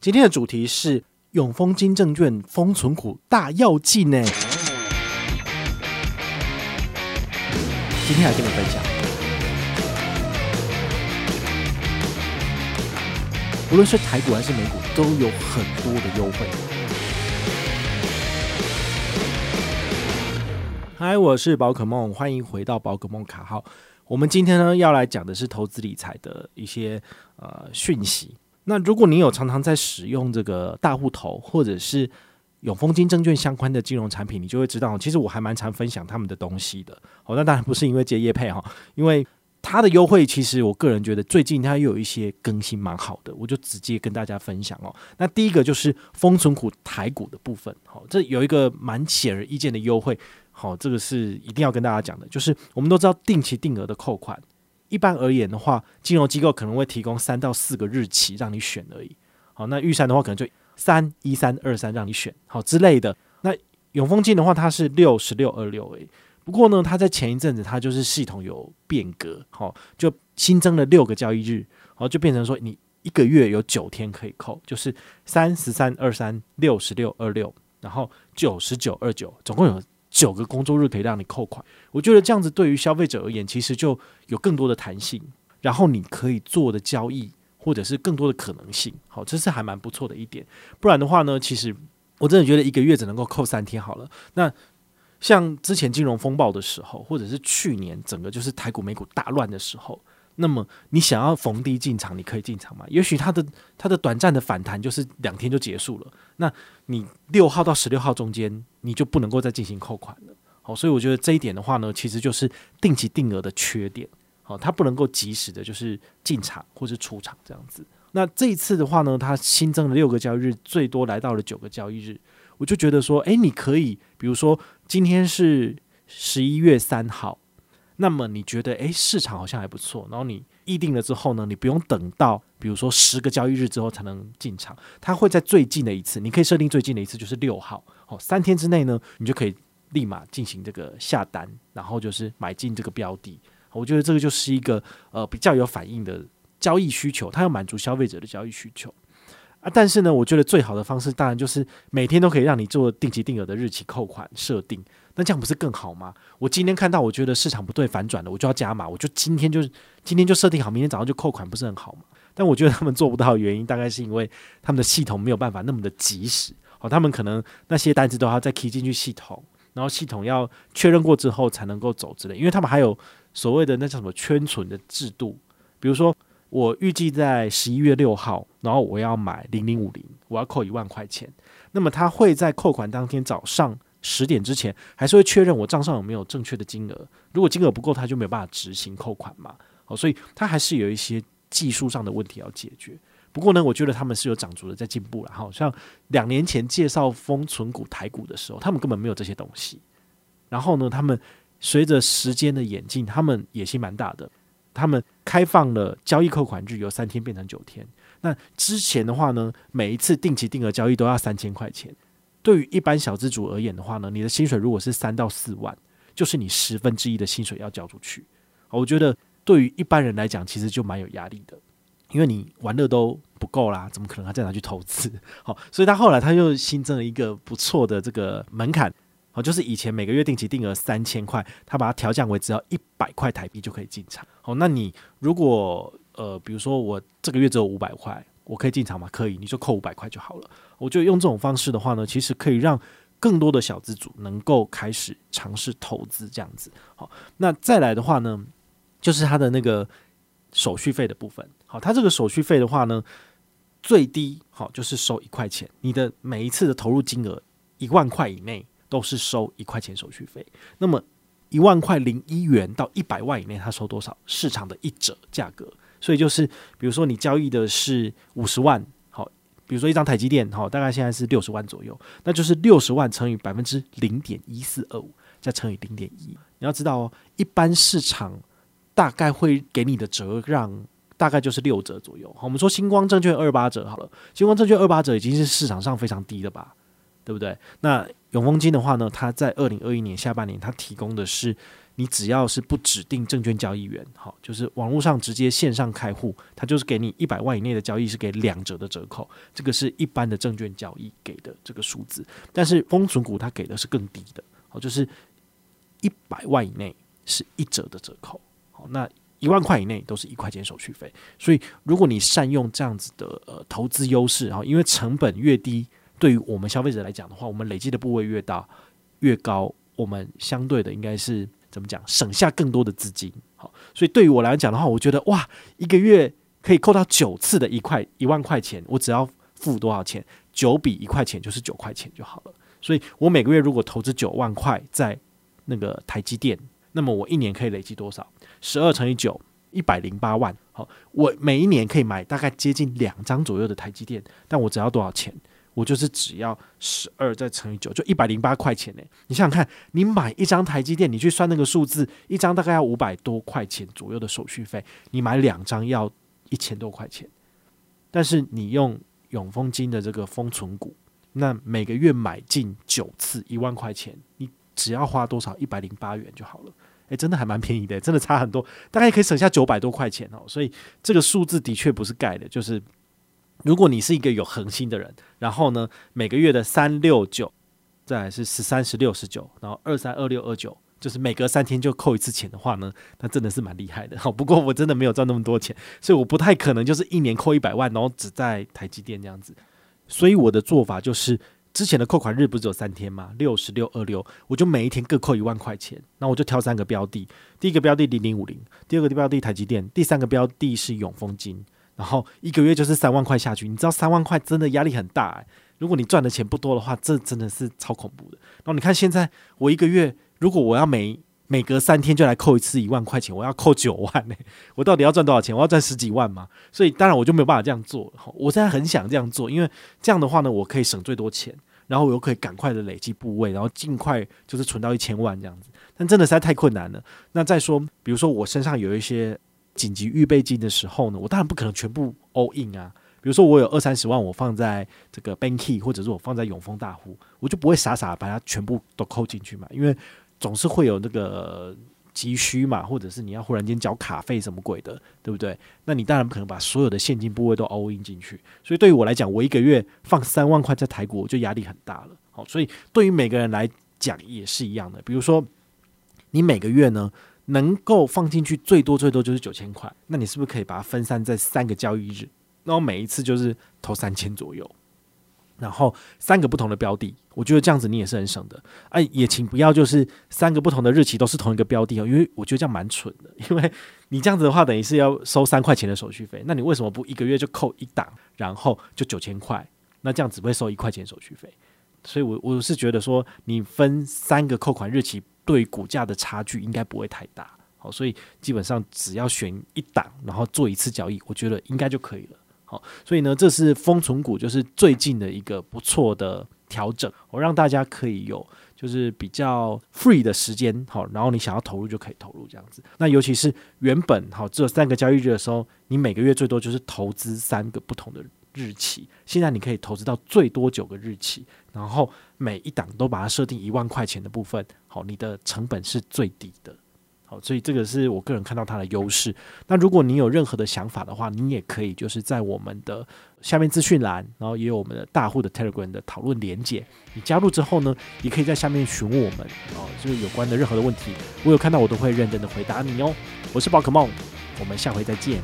今天的主题是永丰金证券丰存股大跃进呢。今天来跟你分享，无论是台股还是美股，都有很多的优惠。嗨，我是宝可梦，欢迎回到宝可梦卡号。我们今天呢要来讲的是投资理财的一些讯息。那如果你有常常在使用这个大户头或者是永丰金证券相关的金融产品，你就会知道其实我还蛮常分享他们的东西的。那当然不是因为接业配，因为它的优惠其实我个人觉得最近它又有一些更新蛮好的，我就直接跟大家分享。那第一个就是丰存股台股的部分，这有一个蛮显而易见的优惠，这个是一定要跟大家讲的，就是我们都知道定期定额的扣款，一般而言的话，金融机构可能会提供3到4个日期让你选而已。好，那玉山的话可能就3、13、23让你选，好之类的。那永丰金的话，它是6、16、26而已。不过呢，它在前一阵子它就是系统有变革，好，就新增了6个交易日，好，就变成说你一个月有9天可以扣，就是3、13、23、6、16、26，然后9、19、29，总共有9个工作日可以让你扣款。我觉得这样子对于消费者而言其实就有更多的弹性，然后你可以做的交易或者是更多的可能性，好，这是还蛮不错的一点。不然的话呢，其实我真的觉得一个月只能够扣3天好了。那像之前金融风暴的时候，或者是去年整个就是台股美股大乱的时候，那么你想要逢低进场你可以进场嘛？也许它的短暂的反弹就是2天就结束了，那你6号到16号中间你就不能够再进行扣款了。好，所以我觉得这一点的话呢，其实就是定期定额的缺点。好，它不能够及时的就是进场或是出场这样子。那这一次的话呢，它新增了6个交易日，最多来到了9个交易日。我就觉得说你可以比如说今天是11月3号，那么你觉得市场好像还不错，然后你议定了之后呢，你不用等到比如说10个交易日之后才能进场，它会在最近的一次，你可以设定最近的一次就是6号，3天之内呢你就可以立马进行这个下单，然后就是买进这个标的。我觉得这个就是一个比较有反应的交易需求，它要满足消费者的交易需求，但是呢我觉得最好的方式当然就是每天都可以让你做定期定额的日期扣款设定，那这样不是更好吗？我今天看到我觉得市场不对反转了，我就要加码，我就今天就设定好，明天早上就扣款，不是很好吗？但我觉得他们做不到的原因大概是因为他们的系统没有办法那么的及时，他们可能那些单子都要再 key 进去系统，然后系统要确认过之后才能够走之类，因为他们还有所谓的那叫什么圈存的制度，比如说我预计在11月6号，然后我要买0050，我要扣1万块钱，那么他会在扣款当天早上10点之前，还是会确认我账上有没有正确的金额，如果金额不够他就没有办法执行扣款嘛，所以他还是有一些技术上的问题要解决。不过呢我觉得他们是有长足的在进步了，像2年前介绍丰存股台股的时候他们根本没有这些东西，然后呢他们随着时间的演进他们野心蛮大的，他们开放了交易扣款日由3天变成9天。那之前的话呢，每一次定期定额交易都要3000块钱，对于一般小资主而言的话呢，你的薪水如果是3到4万，就是你1/10的薪水要交出去。我觉得对于一般人来讲其实就蛮有压力的，因为你玩乐都不够啦，怎么可能还再拿去投资，所以他后来他又新增了一个不错的这个门槛，就是以前每个月定期定额3000块，他把它调降为只要100块台币就可以进场，那你如果比如说我这个月只有500块我可以进场吗？可以，你就扣500块就好了。我觉得用这种方式的话呢，其实可以让更多的小资主能够开始尝试投资这样子。那再来的话呢，就是他的那个手续费的部分。好，他这个手续费的话呢，最低，就是收1块钱，你的每一次的投入金额1万块以内都是收1块钱手续费。那么1万块01元到100万以内他收多少？市场的1折价格。所以就是比如说你交易的是50万，好，比如说一张台积电，大概现在是60万左右，那就是60万乘以0.1425再乘以0.1。你要知道，一般市场大概会给你的折让大概就是6折左右。好，我们说星光证券28折好了，星光证券28折已经是市场上非常低的吧，对不对？那永丰金的话呢，它在2021年下半年它提供的是你只要是不指定证券交易员，好，就是网络上直接线上开户，它就是给你100万以内的交易是给2折的折扣，这个是一般的证券交易给的这个数字。但是风存股它给的是更低的，好，就是100万以内是1折的折扣，好，那1万块以内都是1块钱手续费。所以如果你善用这样子的投资优势，因为成本越低，对于我们消费者来讲的话，我们累积的部位越高，我们相对的应该是怎么讲，省下更多的资金。好，所以对于我来讲的话，我觉得哇，一个月可以扣到9次的1万块钱，我只要付多少钱？9比1块钱就是9块钱就好了。所以我每个月如果投资9万块在那个台积电，那么我一年可以累积多少？12乘以9，108万。好，我每一年可以买大概接近2张左右的台积电，但我只要多少钱？我就是只要12再乘以9，就108块钱呢。你想想看，你买一张台积电，你去算那个数字，一张大概要500多块钱左右的手续费，你买2张要1000多块钱。但是你用永丰金的这个风存股，那每个月买进9次1万块钱，你只要花多少？108元就好了。欸，真的还蛮便宜的，真的差很多，大概可以省下900多块钱哦。所以这个数字的确不是盖的，就是如果你是一个有恒心的人，然后呢，每个月的3、6、9，再来是13、16、19，然后23、26、29，就是每隔3天就扣1次钱的话呢，那真的是蛮厉害的。好，不过我真的没有赚那么多钱，所以我不太可能就是一年扣100万，然后只在台积电这样子。所以我的做法就是，之前的扣款日不是只有3天吗？6、16、26，我就每一天各扣1万块钱。那我就挑3个标的，第一个标的0050，第二个标的台积电，第三个标的是永丰金。然后一个月就是3万块下去，你知道3万块真的压力很大欸，如果你赚的钱不多的话，这真的是超恐怖的。然后你看现在我一个月，如果我要每隔3天就来扣1次1万块钱，我要扣9万欸，我到底要赚多少钱？我要赚10几万嘛？所以当然我就没有办法这样做。我现在很想这样做，因为这样的话呢，我可以省最多钱，然后我又可以赶快的累积部位，然后尽快就是存到1000万这样子。但真的实在太困难了。那再说，比如说我身上有一些紧急预备金的时候呢，我当然不可能全部 all in 啊。比如说我有20-30万，我放在这个 Banky， 或者是我放在永丰大户，我就不会傻傻把它全部都扣进去嘛，因为总是会有那个急需嘛，或者是你要忽然间缴卡费什么鬼的，对不对？那你当然不可能把所有的现金部位都 all in 进去。所以对于我来讲，我一个月放3万块在台股，我就压力很大了。好，所以对于每个人来讲也是一样的。比如说你每个月呢，能够放进去最多就是9000块，那你是不是可以把它分散在3个交易日，然后每一次就是投3000左右，然后3个不同的标的？我觉得这样子你也是很省的。也请不要就是3个不同的日期都是同一个标的，因为我觉得这样蛮蠢的，因为你这样子的话等于是要收3块钱的手续费，那你为什么不一个月就扣1档，然后就9000块，那这样只会收1块钱手续费。所以我是觉得说，你分3个扣款日期对股价的差距应该不会太大。好，所以基本上只要选1档，然后做1次交易，我觉得应该就可以了。好，所以呢，这是风存股就是最近的一个不错的调整，我让大家可以有就是比较 free 的时间。好，然后你想要投入就可以投入这样子。那尤其是原本好只有3个交易日的时候，你每个月最多就是投资3个不同的日期，现在你可以投资到最多9个日期，然后每一档都把它设定1万块钱的部分。好，你的成本是最低的。好，所以这个是我个人看到它的优势。那如果你有任何的想法的话，你也可以就是在我们的下面资讯栏，然后也有我们的大户的 Telegram 的讨论连结，你加入之后呢，也可以在下面询问我们就是有关的任何的问题，我有看到我都会认真的回答你哦。我是宝可梦，我们下回再见。